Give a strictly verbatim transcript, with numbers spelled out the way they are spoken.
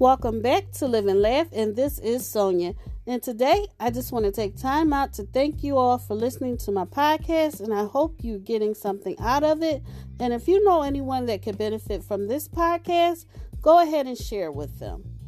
Welcome back to Live and Laugh, and this is Sonia. And today, I just want to take time out to thank you all for listening to my podcast, and I hope you're getting something out of it. And if you know anyone that could benefit from this podcast, go ahead and share with them.